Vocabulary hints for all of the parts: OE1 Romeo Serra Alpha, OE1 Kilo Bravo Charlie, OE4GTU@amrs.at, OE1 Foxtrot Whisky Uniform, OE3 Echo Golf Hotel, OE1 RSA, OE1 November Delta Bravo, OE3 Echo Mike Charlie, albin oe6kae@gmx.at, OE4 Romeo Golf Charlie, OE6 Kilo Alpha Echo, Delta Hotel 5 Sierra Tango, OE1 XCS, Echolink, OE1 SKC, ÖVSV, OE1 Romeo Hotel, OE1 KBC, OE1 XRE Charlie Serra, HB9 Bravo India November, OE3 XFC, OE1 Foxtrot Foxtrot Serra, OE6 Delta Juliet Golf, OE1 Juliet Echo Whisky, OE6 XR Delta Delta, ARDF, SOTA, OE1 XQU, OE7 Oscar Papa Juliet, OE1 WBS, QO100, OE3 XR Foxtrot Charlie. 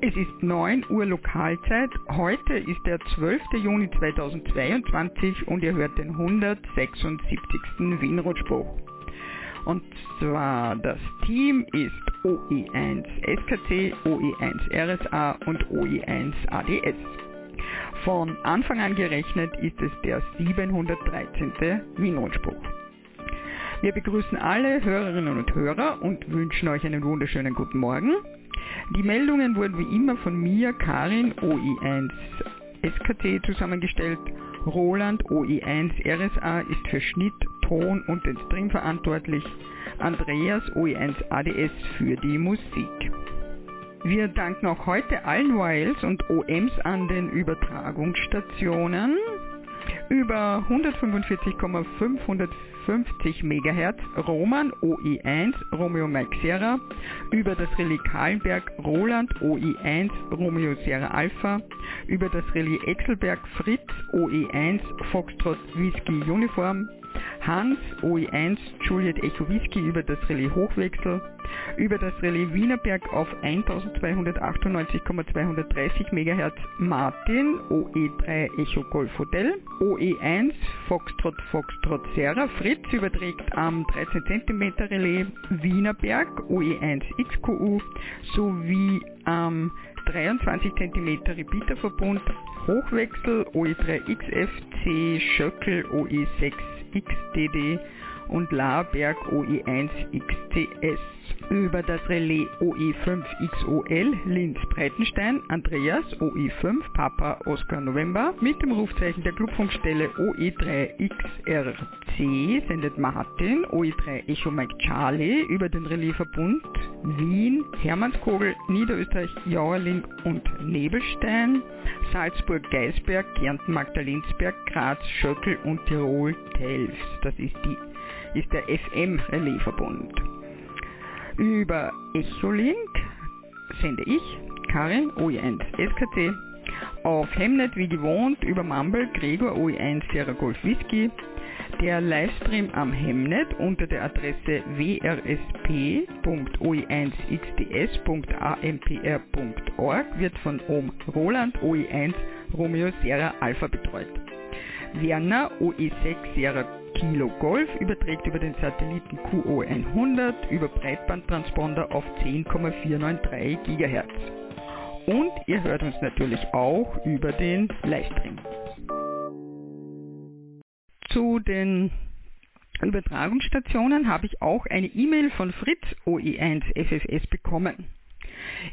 Es ist 9 Uhr Lokalzeit. Heute ist der 12. Juni 2022 und ihr hört den 176. Wienrot-Spruch. Und zwar das Team ist OE1 SKC, OE1 RSA und OE1 ADS. Von Anfang an gerechnet ist es der 713. Wienrot-Spruch. Wir begrüßen alle Hörerinnen und Hörer und wünschen euch einen wunderschönen guten Morgen. Die Meldungen wurden wie immer von mir, Karin, OE1 SKT, zusammengestellt. Roland, OE1 RSA, ist für Schnitt, Ton und den Stream verantwortlich. Andreas, OE1 ADS, für die Musik. Wir danken auch heute allen YLs und OMs an den Übertragungsstationen. Über 145,550 MHz Roman OE1 Romeo Mike Serra, über das Relais Kahlenberg Roland OE1 Romeo Serra Alpha, über das Relais Exelberg Fritz OE1 Foxtrot Whisky Uniform, Hans OE1 Juliet Echo Whisky über das Relais Hochwechsel, über das Relais Wienerberg auf 1298,230 MHz Martin OE3 Echo Golf Hotel, OE1 Foxtrot Foxtrot Serra Fritz überträgt am 13 cm Relais Wienerberg OE1 XQU sowie am 23 cm Repeaterverbund Hochwechsel OE3 XFC Schöckel OE6 XDD und Laarberg OE1 XCS. Über das Relais OE5 XOL Linz-Breitenstein Andreas OE5 Papa Oscar November mit dem Rufzeichen der Clubfunkstelle OE3 XRC sendet Martin OE3 Echo Mike Charlie über den Relaisverbund Wien, Hermannskogel, Niederösterreich, Jauerling und Nebelstein, Salzburg, Geisberg, Kärnten, Magdalensberg, Graz, Schöckel und Tirol Telfs. Das ist der FM-Relaisverbund. Über Echolink sende ich, Karin, OE1 SKC, auf Hemnet wie gewohnt über Mumble, Gregor, OE1 Serra Golf Whiskey. Der Livestream am Hemnet unter der Adresse wrsp.oi1xds.ampr.org wird von Ohm Roland, OE1 Romeo Serra Alpha betreut. Werner, OE6 Serra Kilo Golf überträgt über den Satelliten QO100 über Breitbandtransponder auf 10,493 GHz. Und ihr hört uns natürlich auch über den Livestream. Zu den Übertragungsstationen habe ich auch eine E-Mail von Fritz OE1-SFS bekommen.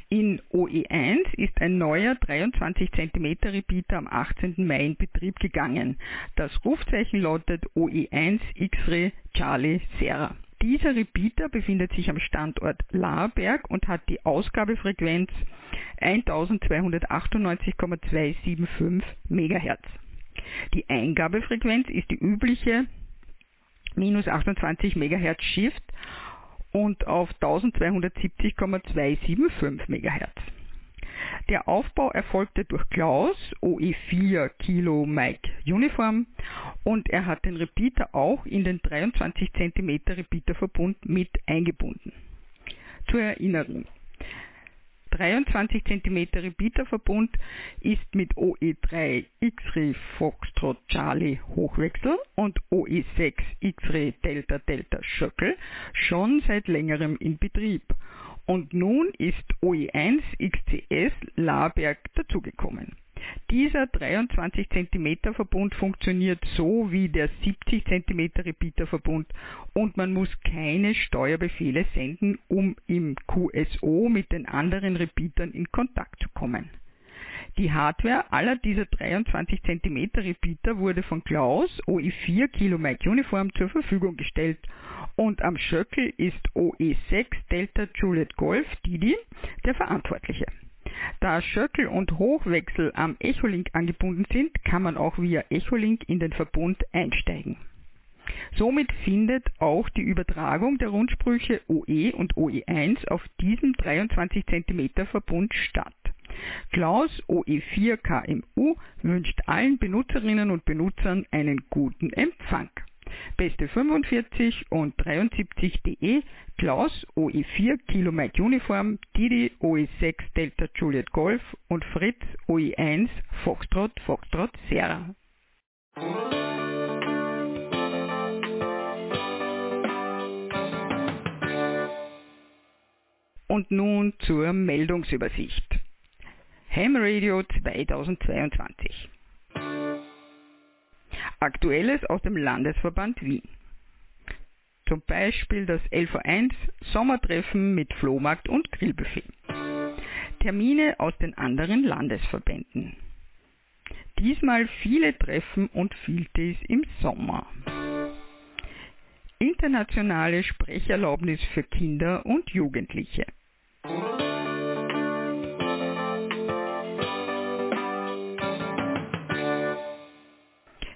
In OE1 ist ein neuer 23 cm Repeater am 18. Mai in Betrieb gegangen. Das Rufzeichen lautet OE1 XRE Charlie Serra. Dieser Repeater befindet sich am Standort Laarberg und hat die Ausgabefrequenz 1298,275 MHz. Die Eingabefrequenz ist die übliche minus 28 MHz Shift und auf 1270,275 MHz. Der Aufbau erfolgte durch Klaus, OE4 Kilo Mike Uniform, und er hat den Repeater auch in den 23 cm Repeaterverbund mit eingebunden. Zur Erinnerung. 23 cm Repeaterverbund ist mit OE3 XR Foxtrot Charlie Hochwechsel und OE6 XR Delta Delta Schöckel schon seit längerem in Betrieb. Und nun ist OE1 XCS Laarberg dazugekommen. Dieser 23 cm Verbund funktioniert so wie der 70 cm Repeater Verbund und man muss keine Steuerbefehle senden, um im QSO mit den anderen Repeatern in Kontakt zu kommen. Die Hardware aller dieser 23 cm Repeater wurde von Klaus OE4 Kilo Mike Uniform zur Verfügung gestellt und am Schöckel ist OE6 Delta Juliet Golf Didi der Verantwortliche. Da Schöckel und Hochwechsel am Echolink angebunden sind, kann man auch via Echolink in den Verbund einsteigen. Somit findet auch die Übertragung der Rundsprüche OE und OE1 auf diesem 23 cm Verbund statt. Klaus OE4 KMU wünscht allen Benutzerinnen und Benutzern einen guten Empfang. Beste 45 und 73DE, Klaus, OE4 Kilo Mike Uniform, Didi, OE6 Delta Juliet Golf und Fritz, OE1 Foxtrot Foxtrot Serra. Und nun zur Meldungsübersicht. Ham Radio 2022. Aktuelles aus dem Landesverband Wien. Zum Beispiel das LV1 Sommertreffen mit Flohmarkt und Grillbuffet. Termine aus den anderen Landesverbänden. Diesmal viele Treffen und Field Days im Sommer. Internationale Sprecherlaubnis für Kinder und Jugendliche.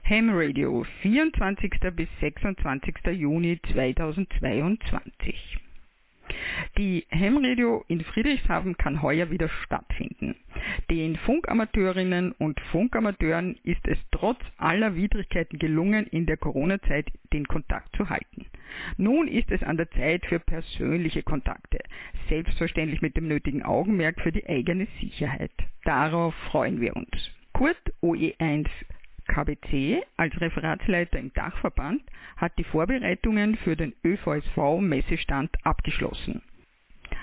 Ham Radio, 24. bis 26. Juni 2022. Die Ham Radio in Friedrichshafen kann heuer wieder stattfinden. Den Funkamateurinnen und Funkamateuren ist es trotz aller Widrigkeiten gelungen, in der Corona-Zeit den Kontakt zu halten. Nun ist es an der Zeit für persönliche Kontakte, selbstverständlich mit dem nötigen Augenmerk für die eigene Sicherheit. Darauf freuen wir uns. Kurt, OE1 KBC, als Referatsleiter im Dachverband, hat die Vorbereitungen für den ÖVSV-Messestand abgeschlossen.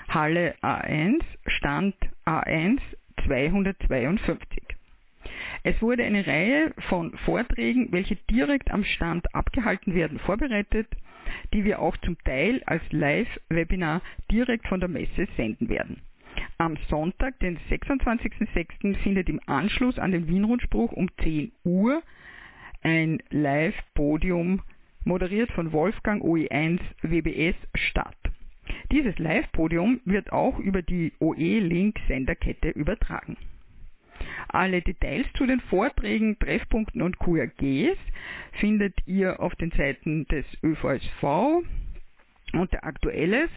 Halle A1, Stand A1 252. Es wurde eine Reihe von Vorträgen, welche direkt am Stand abgehalten werden, vorbereitet, die wir auch zum Teil als Live-Webinar direkt von der Messe senden werden. Am Sonntag, den 26.06. findet im Anschluss an den Wienrundspruch um 10 Uhr ein Live-Podium, moderiert von Wolfgang OE1 WBS, statt. Dieses Live-Podium wird auch über die OE-Link-Senderkette übertragen. Alle Details zu den Vorträgen, Treffpunkten und QRGs findet ihr auf den Seiten des ÖVSV unter Aktuelles.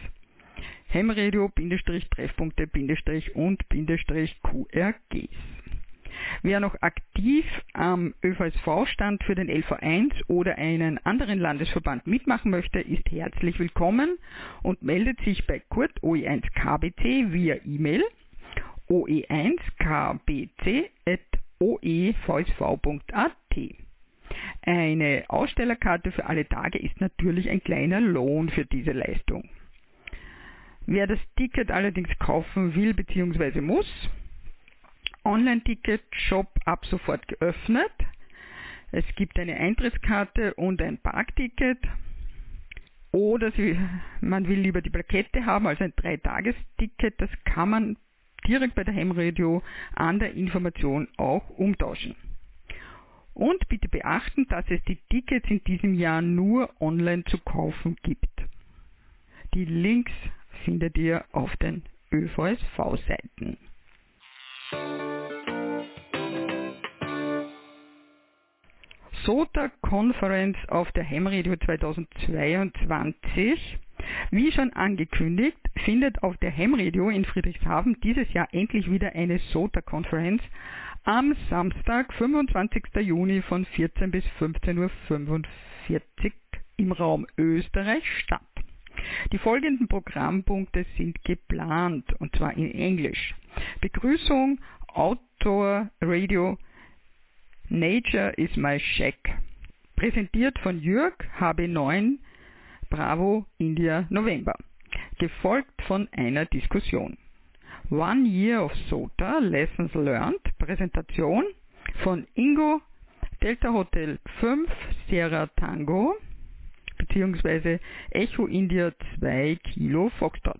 Hemradio-Treffpunkte-und-QRGs. Wer noch aktiv am ÖVSV-Stand für den LV1 oder einen anderen Landesverband mitmachen möchte, ist herzlich willkommen und meldet sich bei Kurt OE1KBC via E-Mail oe1kbc@oevsv.at. Eine Ausstellerkarte für alle Tage ist natürlich ein kleiner Lohn für diese Leistung. Wer das Ticket allerdings kaufen will bzw. muss, Online-Ticket-Shop ab sofort geöffnet. Es gibt eine Eintrittskarte und ein Parkticket. Oder man will lieber die Plakette haben, also ein 3-Tages-Ticket. Das kann man direkt bei der Hemradio an der Information auch umtauschen. Und bitte beachten, dass es die Tickets in diesem Jahr nur online zu kaufen gibt. Die Links findet ihr auf den ÖVSV-Seiten. SOTA Conference auf der Hemradio 2022. Wie schon angekündigt, findet auf der Hemradio in Friedrichshafen dieses Jahr endlich wieder eine SOTA Conference am Samstag, 25. Juni von 14 bis 15.45 Uhr im Raum Österreich statt. Die folgenden Programmpunkte sind geplant, und zwar in Englisch. Begrüßung, Outdoor Radio, Nature is my shack. Präsentiert von Jörg, HB9, Bravo, India, November. Gefolgt von einer Diskussion. One Year of SOTA, Lessons Learned, Präsentation von Ingo, Delta Hotel 5, Sierra Tango, bzw. Echo India 2 Kilo Foxtrot.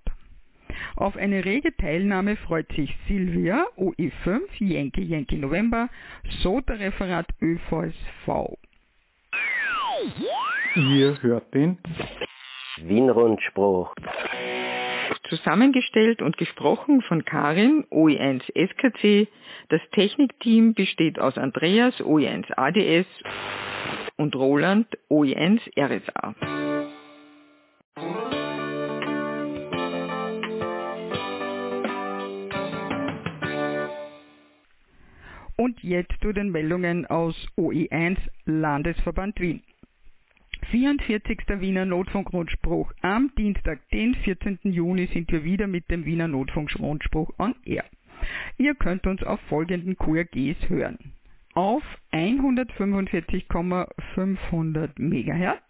Auf eine rege Teilnahme freut sich Silvia, OE5, Yankee Yankee November, SOTA-Referat ÖVSV. Ihr hört den Wienrundspruch. Zusammengestellt und gesprochen von Karin, OE1 SKC. Das Technikteam besteht aus Andreas, OE1 ADS und Roland, OE1 RSA. Und jetzt zu den Meldungen aus OE1 Landesverband Wien. 44. Wiener Notfunk-Rundspruch. Am Dienstag, den 14. Juni, sind wir wieder mit dem Wiener Notfunk-Rundspruch on air. Ihr könnt uns auf folgenden QRGs hören. Auf 145,500 MHz,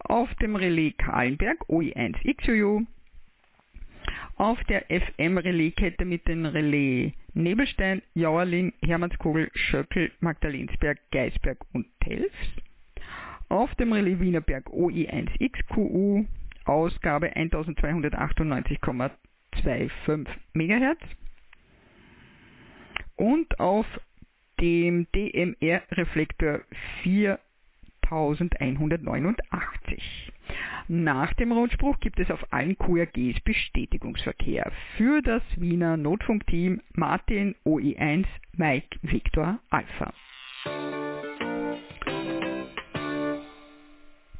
auf dem Relais Kahlenberg OE1 XQU, auf der FM-Relaiskette mit den Relais Nebelstein, Jauerling, Hermannskogel, Schöckel, Magdalensberg, Geisberg und Telfs, auf dem Relais Wienerberg OE1 XQU, Ausgabe 1298,25 MHz und auf dem DMR-Reflektor 4189. Nach dem Rundspruch gibt es auf allen QRGs Bestätigungsverkehr für das Wiener Notfunkteam Martin OE1 Mike Victor Alpha.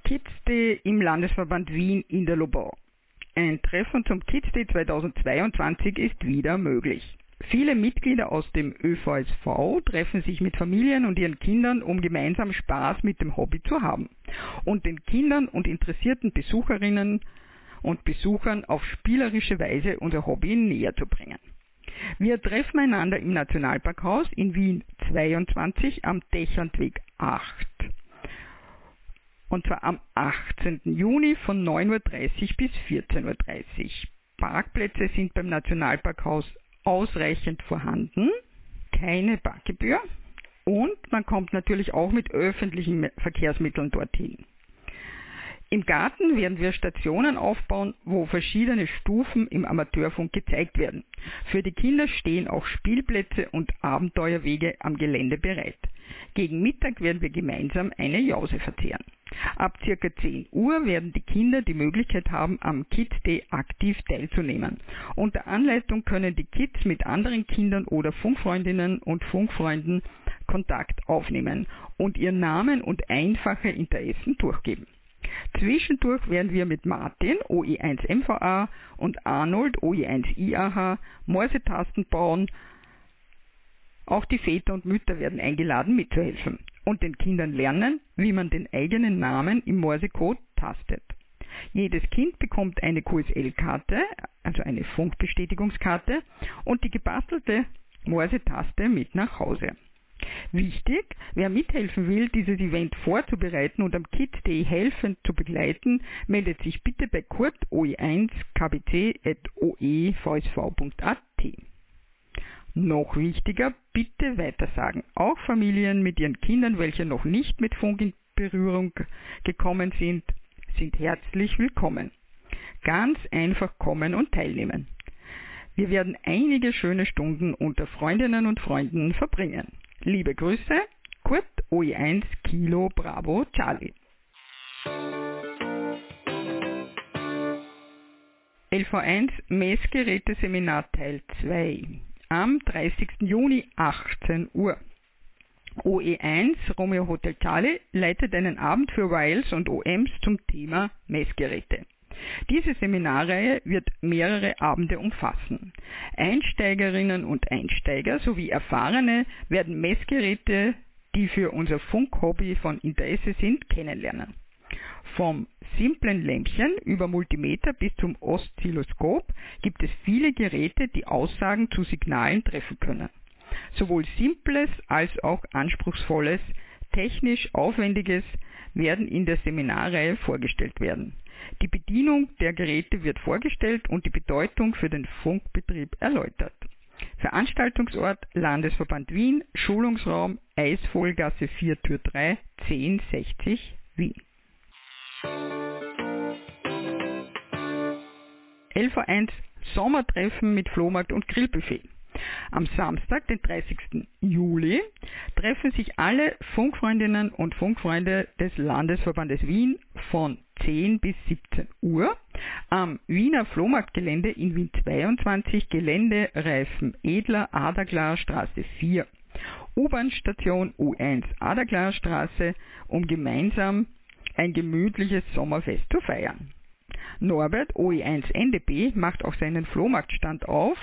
Kids-Day im Landesverband Wien in der Lobau. Ein Treffen zum Kids-Day 2022 ist wieder möglich. Viele Mitglieder aus dem ÖVSV treffen sich mit Familien und ihren Kindern, um gemeinsam Spaß mit dem Hobby zu haben und den Kindern und interessierten Besucherinnen und Besuchern auf spielerische Weise unser Hobby näher zu bringen. Wir treffen einander im Nationalparkhaus in Wien 22 am Dechernweg 8. Und zwar am 18. Juni von 9:30 Uhr bis 14:30 Uhr. Parkplätze sind beim Nationalparkhaus ausreichend vorhanden, keine Parkgebühr und man kommt natürlich auch mit öffentlichen Verkehrsmitteln dorthin. Im Garten werden wir Stationen aufbauen, wo verschiedene Stufen im Amateurfunk gezeigt werden. Für die Kinder stehen auch Spielplätze und Abenteuerwege am Gelände bereit. Gegen Mittag werden wir gemeinsam eine Jause verzehren. Ab ca. 10 Uhr werden die Kinder die Möglichkeit haben, am Kids Day aktiv teilzunehmen. Unter Anleitung können die Kids mit anderen Kindern oder Funkfreundinnen und Funkfreunden Kontakt aufnehmen und ihren Namen und einfache Interessen durchgeben. Zwischendurch werden wir mit Martin OE1 MVA und Arnold OE1 IAH Morsetasten bauen. Auch die Väter und Mütter werden eingeladen mitzuhelfen und den Kindern lernen, wie man den eigenen Namen im Morsecode tastet. Jedes Kind bekommt eine QSL-Karte, also eine Funkbestätigungskarte, und die gebastelte Morsetaste mit nach Hause. Wichtig, wer mithelfen will, dieses Event vorzubereiten und am Kids Day helfend zu begleiten, meldet sich bitte bei Kurt oe1kbc@oevsv.at. Noch wichtiger, bitte weitersagen. Auch Familien mit ihren Kindern, welche noch nicht mit Funk in Berührung gekommen sind, sind herzlich willkommen. Ganz einfach kommen und teilnehmen. Wir werden einige schöne Stunden unter Freundinnen und Freunden verbringen. Liebe Grüße, Kurt OE1 Kilo Bravo Charlie. 11.1 Messgeräteseminar Teil 2 am 30. Juni 18 Uhr. OE1 Romeo Hotel Charlie leitet einen Abend für Wiles und OMs zum Thema Messgeräte. Diese Seminarreihe wird mehrere Abende umfassen. Einsteigerinnen und Einsteiger sowie Erfahrene werden Messgeräte, die für unser Funkhobby von Interesse sind, kennenlernen. Vom simplen Lämpchen über Multimeter bis zum Oszilloskop gibt es viele Geräte, die Aussagen zu Signalen treffen können. Sowohl simples als auch anspruchsvolles, technisch aufwendiges werden in der Seminarreihe vorgestellt werden. Die Bedienung der Geräte wird vorgestellt und die Bedeutung für den Funkbetrieb erläutert. Veranstaltungsort Landesverband Wien, Schulungsraum Eisvollgasse 4 Tür 3 1060 Wien. 11.1 Sommertreffen mit Flohmarkt und Grillbuffet. Am Samstag, den 30. Juli, treffen sich alle Funkfreundinnen und Funkfreunde des Landesverbandes Wien von 10 bis 17 Uhr am Wiener Flohmarktgelände in Wien 22, Gelände Reifen Edler, Adaglar Straße 4, U-Bahn-Station U1 Adaglar Straße, um gemeinsam ein gemütliches Sommerfest zu feiern. Norbert OE1 NDB macht auch seinen Flohmarktstand auf.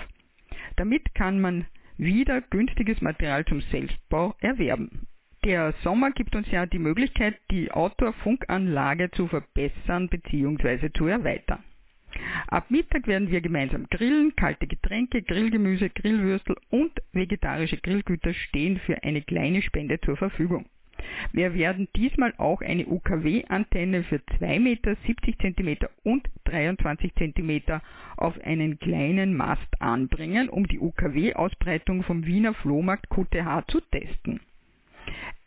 Damit kann man wieder günstiges Material zum Selbstbau erwerben. Der Sommer gibt uns ja die Möglichkeit, die Outdoor-Funkanlage zu verbessern bzw. zu erweitern. Ab Mittag werden wir gemeinsam grillen, kalte Getränke, Grillgemüse, Grillwürstel und vegetarische Grillgüter stehen für eine kleine Spende zur Verfügung. Wir werden diesmal auch eine UKW-Antenne für 2 Meter, 70 cm und 23 cm auf einen kleinen Mast anbringen, um die UKW-Ausbreitung vom Wiener Flohmarkt QTH zu testen.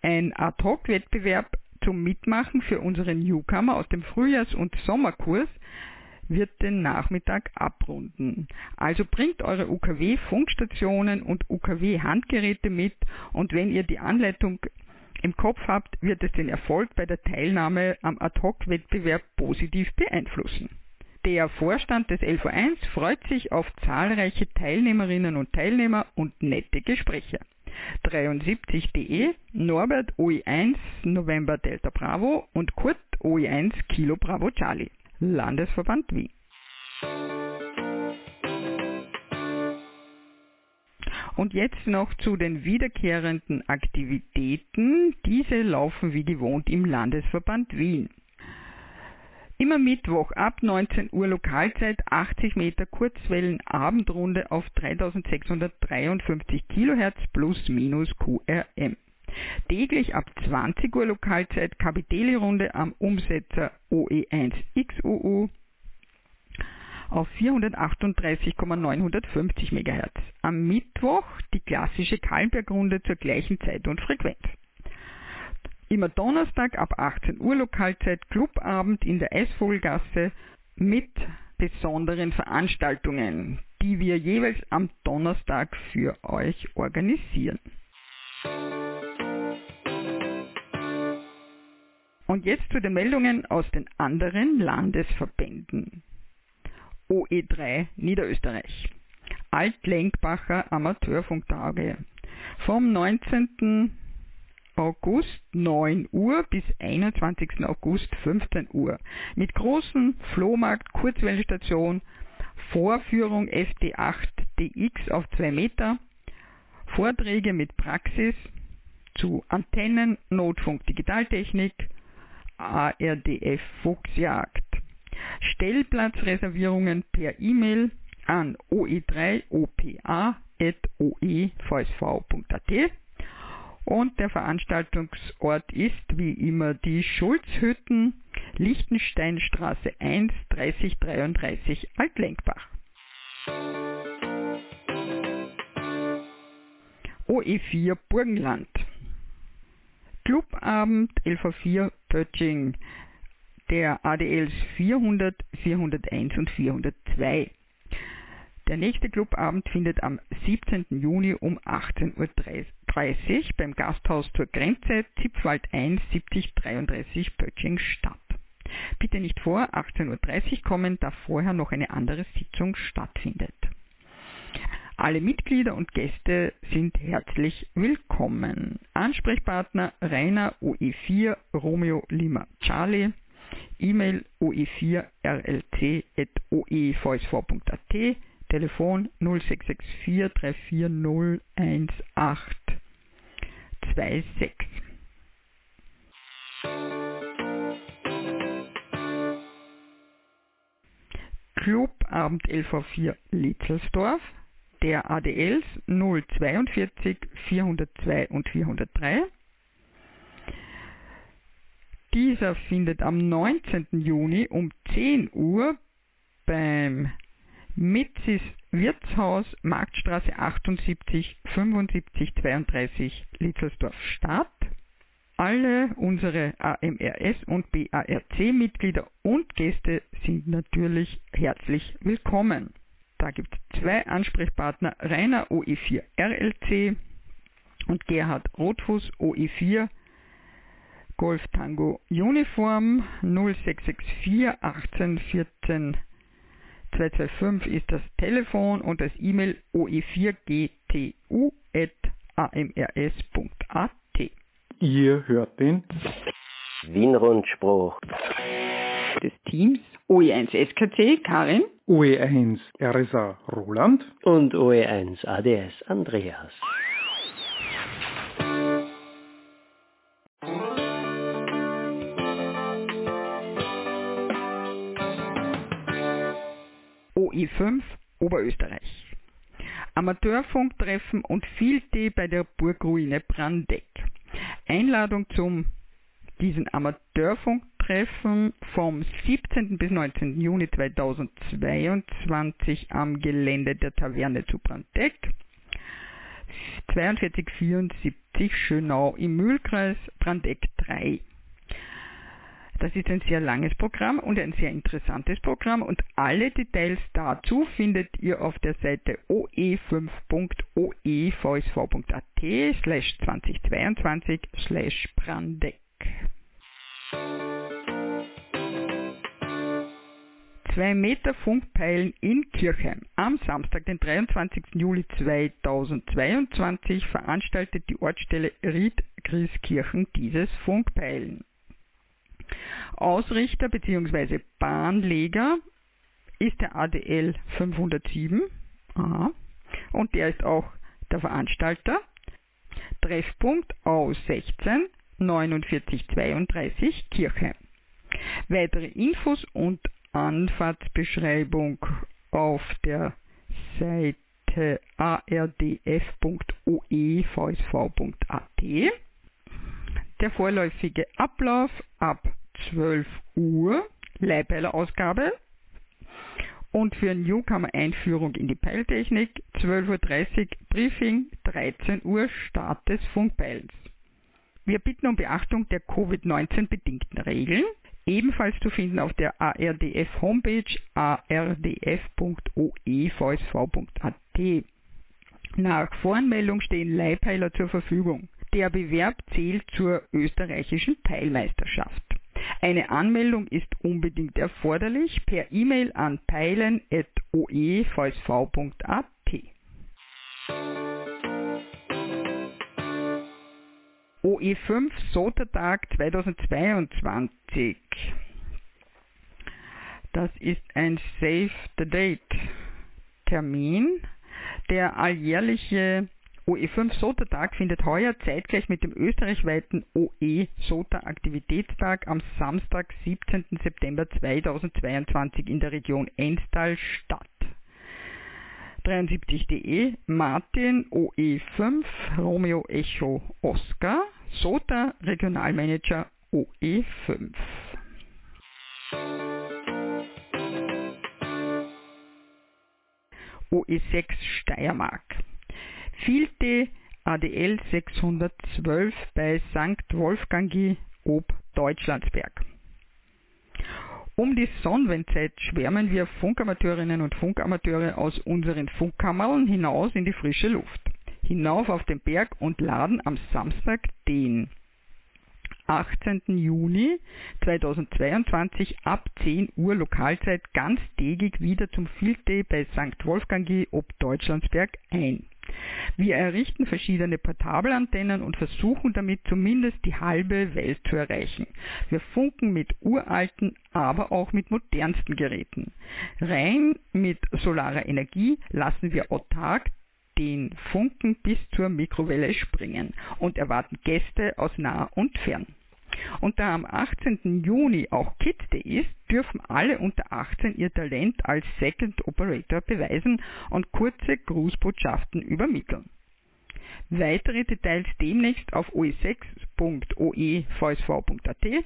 Ein Ad-Hoc-Wettbewerb zum Mitmachen für unsere Newcomer aus dem Frühjahrs- und Sommerkurs wird den Nachmittag abrunden. Also bringt eure UKW-Funkstationen und UKW-Handgeräte mit und wenn ihr die Anleitung im Kopf habt, wird es den Erfolg bei der Teilnahme am Ad-Hoc-Wettbewerb positiv beeinflussen. Der Vorstand des LV1 freut sich auf zahlreiche Teilnehmerinnen und Teilnehmer und nette Gespräche. 73.de, Norbert OE1 November Delta Bravo und Kurt OE1 Kilo Bravo Charlie, Landesverband Wien. Und jetzt noch zu den wiederkehrenden Aktivitäten. Diese laufen wie gewohnt im Landesverband Wien. Immer Mittwoch ab 19 Uhr Lokalzeit 80 Meter Kurzwellen Abendrunde auf 3653 kHz plus minus QRM. Täglich ab 20 Uhr Lokalzeit Kabitelli-Runde am Umsetzer OE1 XOU auf 438,950 MHz. Am Mittwoch die klassische Kallenberg-Runde zur gleichen Zeit und Frequenz. Immer Donnerstag ab 18 Uhr Lokalzeit Clubabend in der Eisvogelgasse mit besonderen Veranstaltungen, die wir jeweils am Donnerstag für euch organisieren. Und jetzt zu den Meldungen aus den anderen Landesverbänden. OE3 Niederösterreich. Altlenkbacher Amateurfunktage. Vom 19. August 9 Uhr bis 21. August 15 Uhr. Mit großen Flohmarkt, Kurzwellenstation, Vorführung FD8 DX auf 2 Meter, Vorträge mit Praxis zu Antennen, Notfunk, Digitaltechnik, ARDF Fuchsjagd. Stellplatzreservierungen per E-Mail an oe3opa@oevsv.at. Und der Veranstaltungsort ist wie immer die Schulzhütten, Lichtensteinstraße 1, 3033 Altlenkbach. OE4 Burgenland. Clubabend LV4 Pötsching der ADLs 400, 401 und 402. Der nächste Clubabend findet am 17. Juni um 18:30 Uhr beim Gasthaus zur Grenze Zipfwald 1 7033 Pötsching statt. Bitte nicht vor 18:30 Uhr kommen, da vorher noch eine andere Sitzung stattfindet. Alle Mitglieder und Gäste sind herzlich willkommen. Ansprechpartner Rainer OE4 Romeo Lima Charlie. E-Mail oe4rlc@oevsv.at. Telefon 0664 340 1826. Clubabend LV4 Litzelsdorf, der ADLs 042 402 und 403. Dieser findet am 19. Juni um 10 Uhr beim Mitzis Wirtshaus, Marktstraße 78 75 32 Litzelsdorf statt. Alle unsere AMRS und BARC-Mitglieder und Gäste sind natürlich herzlich willkommen. Da gibt es 2 Ansprechpartner, Rainer OE4 RLC und Gerhard Rothfuss OE4 Golf Tango Uniform 0664 18 14 225 ist das Telefon und das E-Mail oe4gtu@amrs.at. Ihr hört den Wien-Rundspruch des Teams OE1 SKC Karin, OE1 RSA Roland und OE1 ADS Andreas. OE5 Oberösterreich. Amateurfunktreffen und Field-Day bei der Burgruine Brandeck. Einladung zum diesen Amateurfunktreffen vom 17. bis 19. Juni 2022 am Gelände der Taverne zu Brandeck, 4274 Schönau im Mühlkreis, Brandeck 3. Das ist ein sehr langes Programm und ein sehr interessantes Programm und alle Details dazu findet ihr auf der Seite oe5.oevsv.at/2022/brandeck. Zwei Meter Funkpeilen in Kirchheim. Am Samstag, den 23. Juli 2022 veranstaltet die Ortsstelle Ried-Grieskirchen dieses Funkpeilen. Ausrichter bzw. Bahnleger ist der ADL 507 und der ist auch der Veranstalter. Treffpunkt A16 4932 Kirchheim. Weitere Infos und Anfahrtsbeschreibung auf der Seite ardf.oevsv.at. Der vorläufige Ablauf ab 12 Uhr, Leihpeilerausgabe, und für Newcomer Einführung in die Peiltechnik 12.30 Uhr Briefing, 13 Uhr Start des Funkpeilens. Wir bitten um Beachtung der Covid-19 bedingten Regeln, ebenfalls zu finden auf der ARDF Homepage ardf.oevsv.at. Nach Voranmeldung stehen Leihpeiler zur Verfügung. Der Bewerb zählt zur österreichischen Peilmeisterschaft. Eine Anmeldung ist unbedingt erforderlich per E-Mail an peilen@oevsv.at. OE5 SOTA-Tag 2022. Das ist ein Save the Date Termin. Der alljährliche OE5 SOTA-Tag findet heuer zeitgleich mit dem österreichweiten OE-SOTA-Aktivitätstag am Samstag, 17. September 2022 in der Region Enstal statt. 73.de Martin OE5 Romeo Echo Oscar SOTA Regionalmanager OE5. OE6 Steiermark Field-Day ADL 612 bei St. Wolfgangi ob Deutschlandsberg. Um die Sonnenwendenzeit schwärmen wir Funkamateurinnen und Funkamateure aus unseren Funkkammern hinaus in die frische Luft. Hinauf auf den Berg und laden am Samstag, den 18. Juni 2022 ab 10 Uhr Lokalzeit ganztägig wieder zum Field Day bei St. Wolfgangi ob Deutschlandsberg ein. Wir errichten verschiedene Portabelantennen und versuchen damit zumindest die halbe Welt zu erreichen. Wir funken mit uralten, aber auch mit modernsten Geräten. Rein mit solarer Energie lassen wir autark den Funken bis zur Mikrowelle springen und erwarten Gäste aus nah und fern. Und da am 18. Juni auch Kids Day ist, dürfen alle unter 18 ihr Talent als Second Operator beweisen und kurze Grußbotschaften übermitteln. Weitere Details demnächst auf oe6.oevsv.at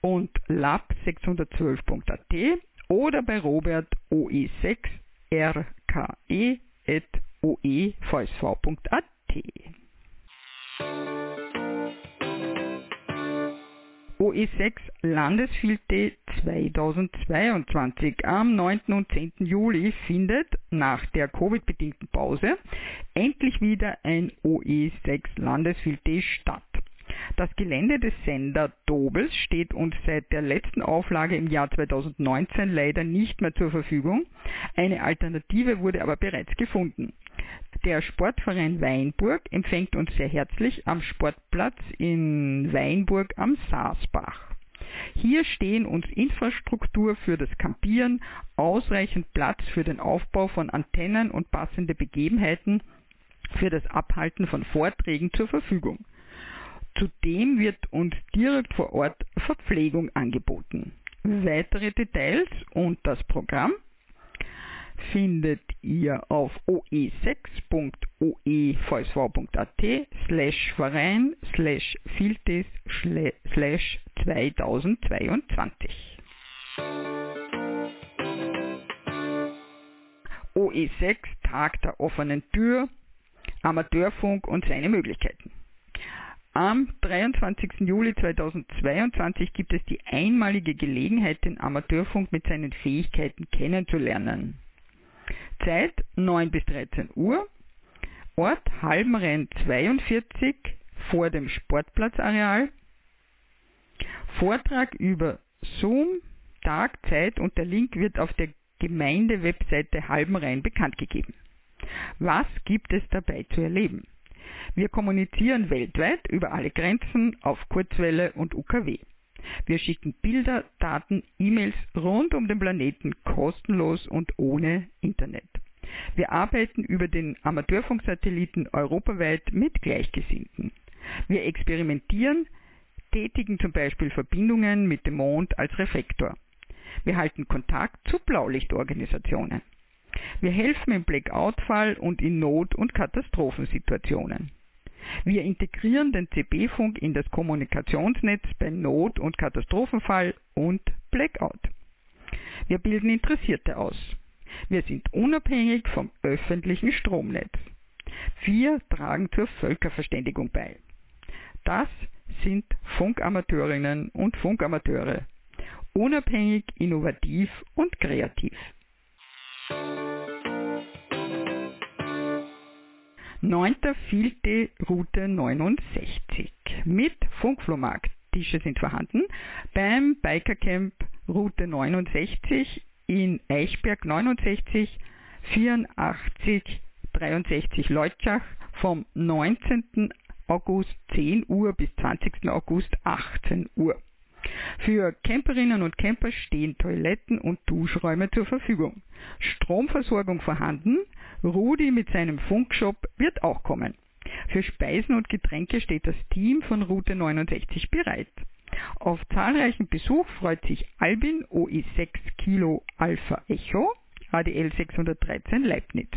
und lab612.at oder bei Robert oe6rke@oevsv.at. OE6 Landesfield Day 2022 am 9. und 10. Juli findet nach der Covid-bedingten Pause endlich wieder ein OE6 Landesfield Day statt. Das Gelände des Sender Dobels steht uns seit der letzten Auflage im Jahr 2019 leider nicht mehr zur Verfügung. Eine Alternative wurde aber bereits gefunden. Der Sportverein Weinburg empfängt uns sehr herzlich am Sportplatz in Weinburg am Saasbach. Hier stehen uns Infrastruktur für das Campieren, ausreichend Platz für den Aufbau von Antennen und passende Begebenheiten für das Abhalten von Vorträgen zur Verfügung. Zudem wird uns direkt vor Ort Verpflegung angeboten. Weitere Details und das Programm findet ihr auf oe6.oevsv.at/verein/filtis/2022. OE6 Tag der offenen Tür, Amateurfunk und seine Möglichkeiten. Am 23. Juli 2022 gibt es die einmalige Gelegenheit, den Amateurfunk mit seinen Fähigkeiten kennenzulernen. Zeit 9 bis 13 Uhr, Ort Halbenrenn 42 vor dem Sportplatzareal, Vortrag über Zoom, Tag, Zeit und der Link wird auf der Gemeindewebseite Halbenrenn bekannt gegeben. Was gibt es dabei zu erleben? Wir kommunizieren weltweit über alle Grenzen auf Kurzwelle und UKW. Wir schicken Bilder, Daten, E-Mails rund um den Planeten kostenlos und ohne Internet. Wir arbeiten über den Amateurfunksatelliten europaweit mit Gleichgesinnten. Wir experimentieren, tätigen zum Beispiel Verbindungen mit dem Mond als Reflektor. Wir halten Kontakt zu Blaulichtorganisationen. Wir helfen im Blackout-Fall und in Not- und Katastrophensituationen. Wir integrieren den CB-Funk in das Kommunikationsnetz bei Not- und Katastrophenfall und Blackout. Wir bilden Interessierte aus. Wir sind unabhängig vom öffentlichen Stromnetz. Wir tragen zur Völkerverständigung bei. Das sind Funkamateurinnen und Funkamateure. Unabhängig, innovativ und kreativ. 9. Filte Route 69 mit Funkflohmarkt. Tische sind vorhanden beim Bikercamp Route 69 in Eichberg 69 84 63 Leutschach vom 19. August 10 Uhr bis 20. August 18 Uhr. Für Camperinnen und Camper stehen Toiletten und Duschräume zur Verfügung. Stromversorgung vorhanden. Rudi mit seinem Funkshop wird auch kommen. Für Speisen und Getränke steht das Team von Route 69 bereit. Auf zahlreichen Besuch freut sich Albin OE6 Kilo Alpha Echo ADL 613 Leibniz.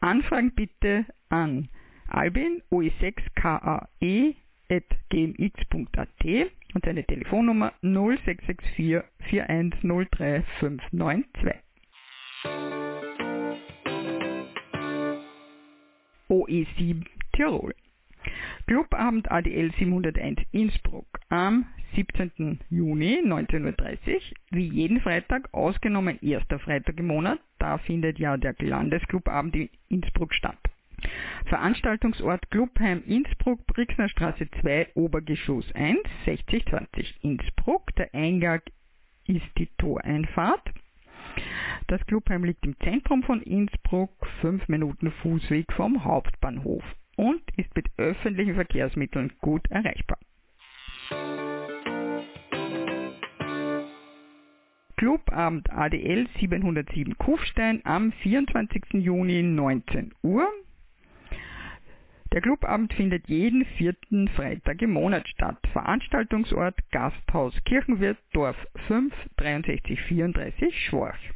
Anfragen bitte an Albin OE6KAE@gmx.at und seine Telefonnummer 0664 4103592. OE7 Tirol. Clubabend ADL 701 Innsbruck am 17. Juni 19.30 Uhr, wie jeden Freitag, ausgenommen erster Freitag im Monat, da findet ja der Landesclubabend in Innsbruck statt. Veranstaltungsort Clubheim Innsbruck, Brixner Straße 2, Obergeschoss 1, 6020 Innsbruck. Der Eingang ist die Toreinfahrt. Das Clubheim liegt im Zentrum von Innsbruck, 5 Minuten Fußweg vom Hauptbahnhof und ist mit öffentlichen Verkehrsmitteln gut erreichbar. Clubabend ADL 707 Kufstein am 24. Juni 19 Uhr. Der Clubabend findet jeden vierten Freitag im Monat statt. Veranstaltungsort Gasthaus Kirchenwirt, Dorf 5, 6334 Schwarch.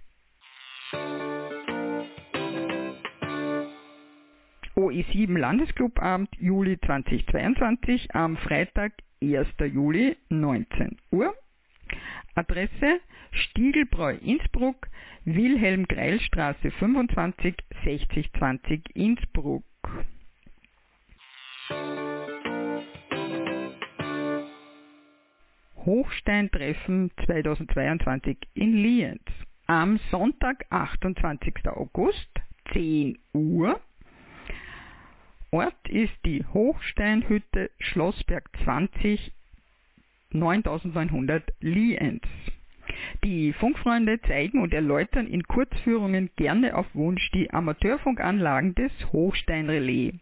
OE7 Landesclubabend Juli 2022 am Freitag 1. Juli 19 Uhr. Adresse Stiegelbräu Innsbruck, Wilhelm-Greil-Straße 25, 6020 Innsbruck. Hochsteintreffen 2022 in Lienz. Am Sonntag, 28. August, 10 Uhr. Ort ist die Hochsteinhütte Schlossberg 20, 9900 Lienz. Die Funkfreunde zeigen und erläutern in Kurzführungen gerne auf Wunsch die Amateurfunkanlagen des Hochsteinrelais.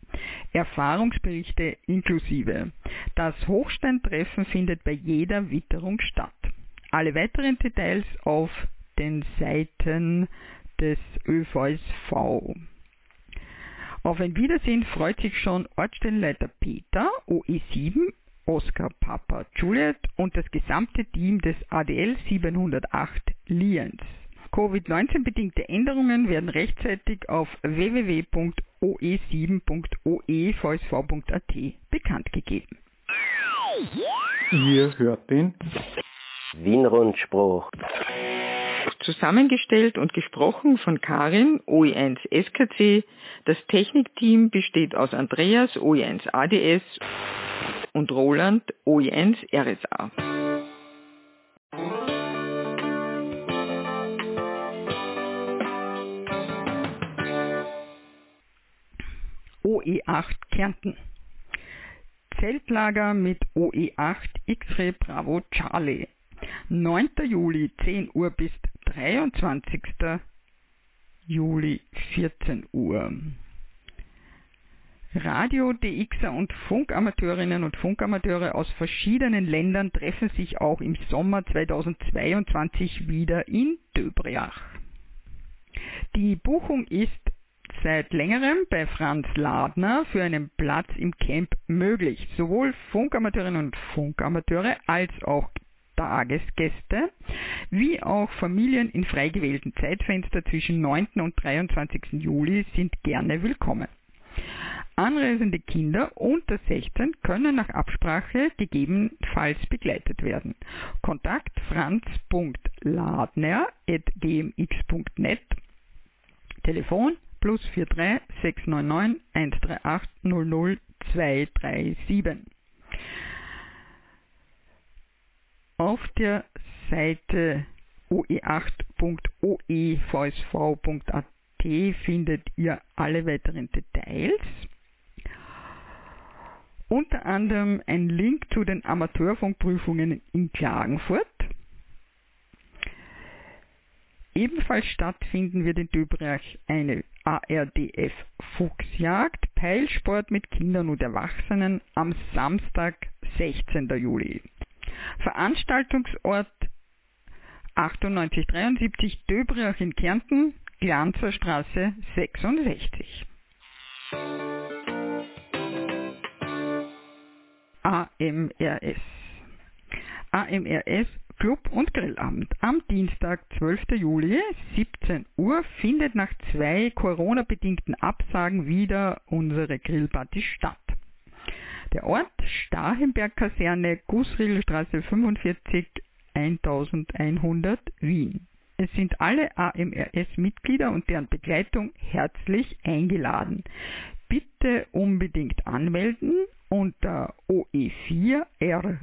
Erfahrungsberichte inklusive. Das Hochsteintreffen findet bei jeder Witterung statt. Alle weiteren Details auf den Seiten des ÖVSV. Auf ein Wiedersehen freut sich schon Ortsstellenleiter Peter, OE7, Oscar Papa Juliet und das gesamte Team des ADL 708 Lienz. Covid-19-bedingte Änderungen werden rechtzeitig auf www.oe7.oevsv.at bekannt gegeben. Ihr hört den Wien-Rundspruch. Zusammengestellt und gesprochen von Karin, OE1 SKC. Das Technikteam besteht aus Andreas, OE1 ADS und Roland, OE1 RSA. OE8 Kärnten. Zeltlager mit OE8 XR Bravo Charlie. 9. Juli 10 Uhr bis 23. Juli 14 Uhr. Radio, DXer und Funkamateurinnen und Funkamateure aus verschiedenen Ländern treffen sich auch im Sommer 2022 wieder in Döbriach. Die Buchung ist seit längerem bei Franz Ladner für einen Platz im Camp möglich. Sowohl Funkamateurinnen und Funkamateure als auch Tagesgäste, wie auch Familien in frei gewählten Zeitfenster zwischen 9. und 23. Juli sind gerne willkommen. Anreisende Kinder unter 16 können nach Absprache gegebenenfalls begleitet werden. Kontakt franz.ladner@gmx.net, Telefon +43 699 138 00237. Auf der Seite oe8.oevsv.at findet ihr alle weiteren Details. Unter anderem ein Link zu den Amateurfunkprüfungen in Klagenfurt. Ebenfalls stattfinden wird in Döbriach eine ARDF-Fuchsjagd, Peilsport mit Kindern und Erwachsenen am Samstag, 16. Juli. Veranstaltungsort 9873 Döbriach in Kärnten, Glanzer Straße 66. AMRS. AMRS Club- und Grillabend. Am Dienstag, 12. Juli, 17 Uhr, findet nach 2 Corona-bedingten Absagen wieder unsere Grillparty statt. Der Ort Starhemberg-Kaserne, Gussriedelstraße 45, 1100 Wien. Es sind alle AMRS-Mitglieder und deren Begleitung herzlich eingeladen. Bitte unbedingt anmelden unter oe4rgc@amrs.at.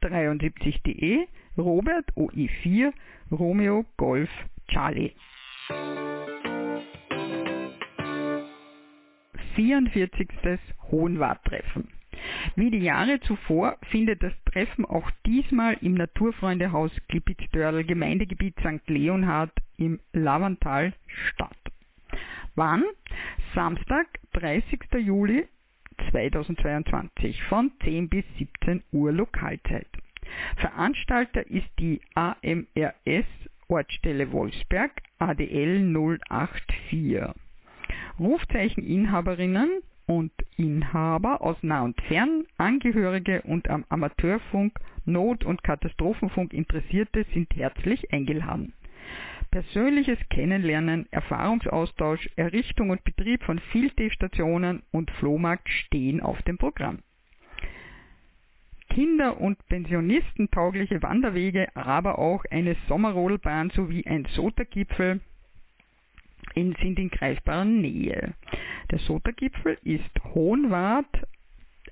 73.de Robert OE4 Romeo Golf Charlie. 44. Hohenwart-Treffen. Wie die Jahre zuvor findet das Treffen auch diesmal im Naturfreundehaus Klippitzdörl, Gemeindegebiet St. Leonhard im Lavantal statt. Wann? Samstag, 30. Juli 2022 von 10 bis 17 Uhr Lokalzeit. Veranstalter ist die AMRS Ortsstelle Wolfsberg ADL 084. Rufzeicheninhaberinnen und Inhaber aus nah und fern, Angehörige und am Amateurfunk, Not- und Katastrophenfunk Interessierte sind herzlich eingeladen. Persönliches Kennenlernen, Erfahrungsaustausch, Errichtung und Betrieb von Field-Day-Stationen und Flohmarkt stehen auf dem Programm. Kinder- und Pensionistentaugliche Wanderwege, aber auch eine Sommerrodelbahn sowie ein Sota-Gipfel sind in greifbarer Nähe. Der Sota-Gipfel ist Hohenwart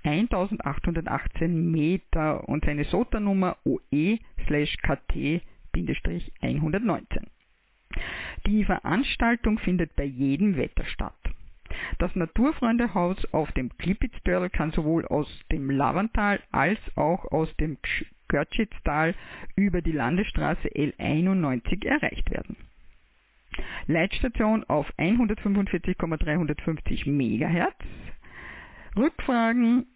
1818 Meter und seine Sota-Nummer OE/KT-119. Die Veranstaltung findet bei jedem Wetter statt. Das Naturfreundehaus auf dem Klippitzdörl kann sowohl aus dem Lavantal als auch aus dem Görtschitztal über die Landesstraße L91 erreicht werden. Leitstation auf 145,350 MHz. Rückfragen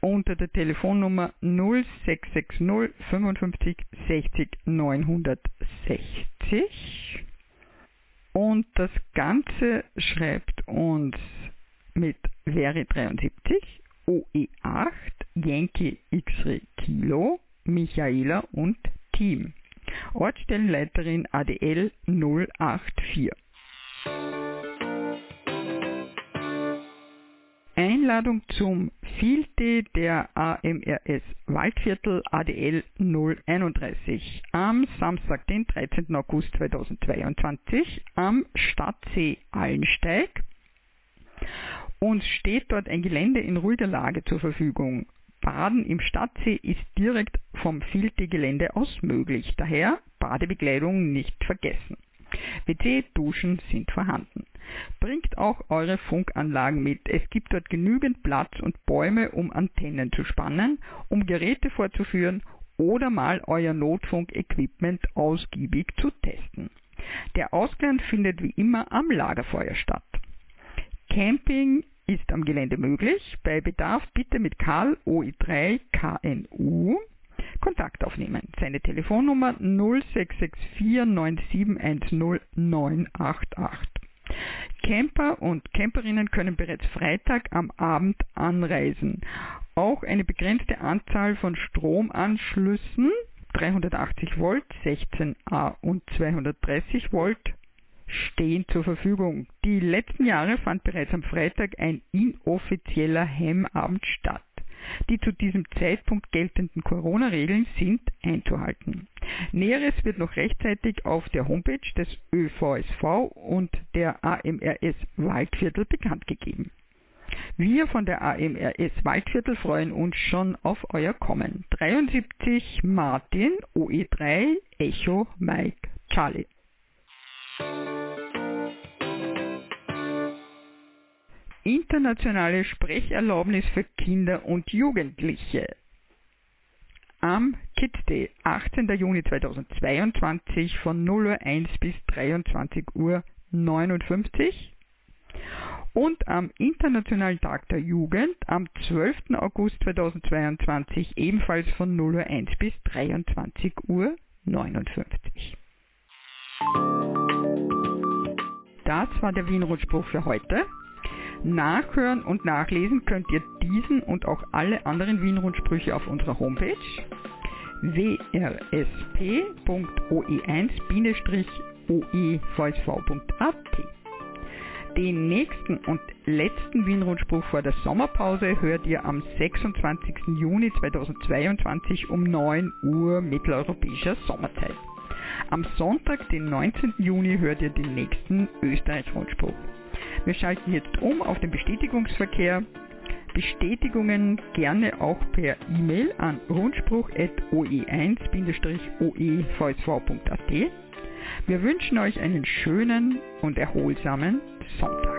unter der Telefonnummer 0660 55 60 960. Und das Ganze schreibt uns mit Veri73 OE8 Yankee XR Kilo Michaela und Team. Ortsstellenleiterin ADL 084. Einladung zum Field Day der AMRS Waldviertel ADL 031 am Samstag, den 13. August 2022 am Stadtsee Allensteig. Uns steht dort ein Gelände in ruhiger Lage zur Verfügung. Baden im Stadtsee ist direkt vom Field Day Gelände aus möglich, daher Badebekleidung nicht vergessen. WC, Duschen sind vorhanden. Bringt auch eure Funkanlagen mit. Es gibt dort genügend Platz und Bäume, um Antennen zu spannen, um Geräte vorzuführen oder mal euer Notfunk-Equipment ausgiebig zu testen. Der Ausklang findet wie immer am Lagerfeuer statt. Camping ist am Gelände möglich. Bei Bedarf bitte mit Karl OE3 KNU Kontakt aufnehmen. Seine Telefonnummer 0664 9710 988. Camper und Camperinnen können bereits Freitag am Abend anreisen. Auch eine begrenzte Anzahl von Stromanschlüssen, 380 Volt, 16A und 230 Volt, stehen zur Verfügung. Die letzten Jahre fand bereits am Freitag ein inoffizieller Hemmabend statt. Die zu diesem Zeitpunkt geltenden Corona-Regeln sind einzuhalten. Näheres wird noch rechtzeitig auf der Homepage des ÖVSV und der AMRS Waldviertel bekannt gegeben. Wir von der AMRS Waldviertel freuen uns schon auf euer Kommen. 73 Martin, OE3, Echo Mike Charlie. Internationale Sprecherlaubnis für Kinder und Jugendliche. Am Kids Day, 18. Juni 2022 von 0:01 bis 23:59 Uhr und am Internationalen Tag der Jugend am 12. August 2022 ebenfalls von 0:01 bis 23:59 Uhr. Das war der Wien-Rundspruch für heute. Nachhören und nachlesen könnt ihr diesen und auch alle anderen Wien-Rundsprüche auf unserer Homepage wrsp.oi1-oevsv.at. Den nächsten und letzten Wien-Rundspruch vor der Sommerpause hört ihr am 26. Juni 2022 um 9 Uhr mitteleuropäischer Sommerzeit. Am Sonntag, den 19. Juni, hört ihr den nächsten Österreich-Rundspruch. Wir schalten jetzt um auf den Bestätigungsverkehr. Bestätigungen gerne auch per E-Mail an rundspruch@oe1-oevsv.at. Wir wünschen euch einen schönen und erholsamen Sonntag.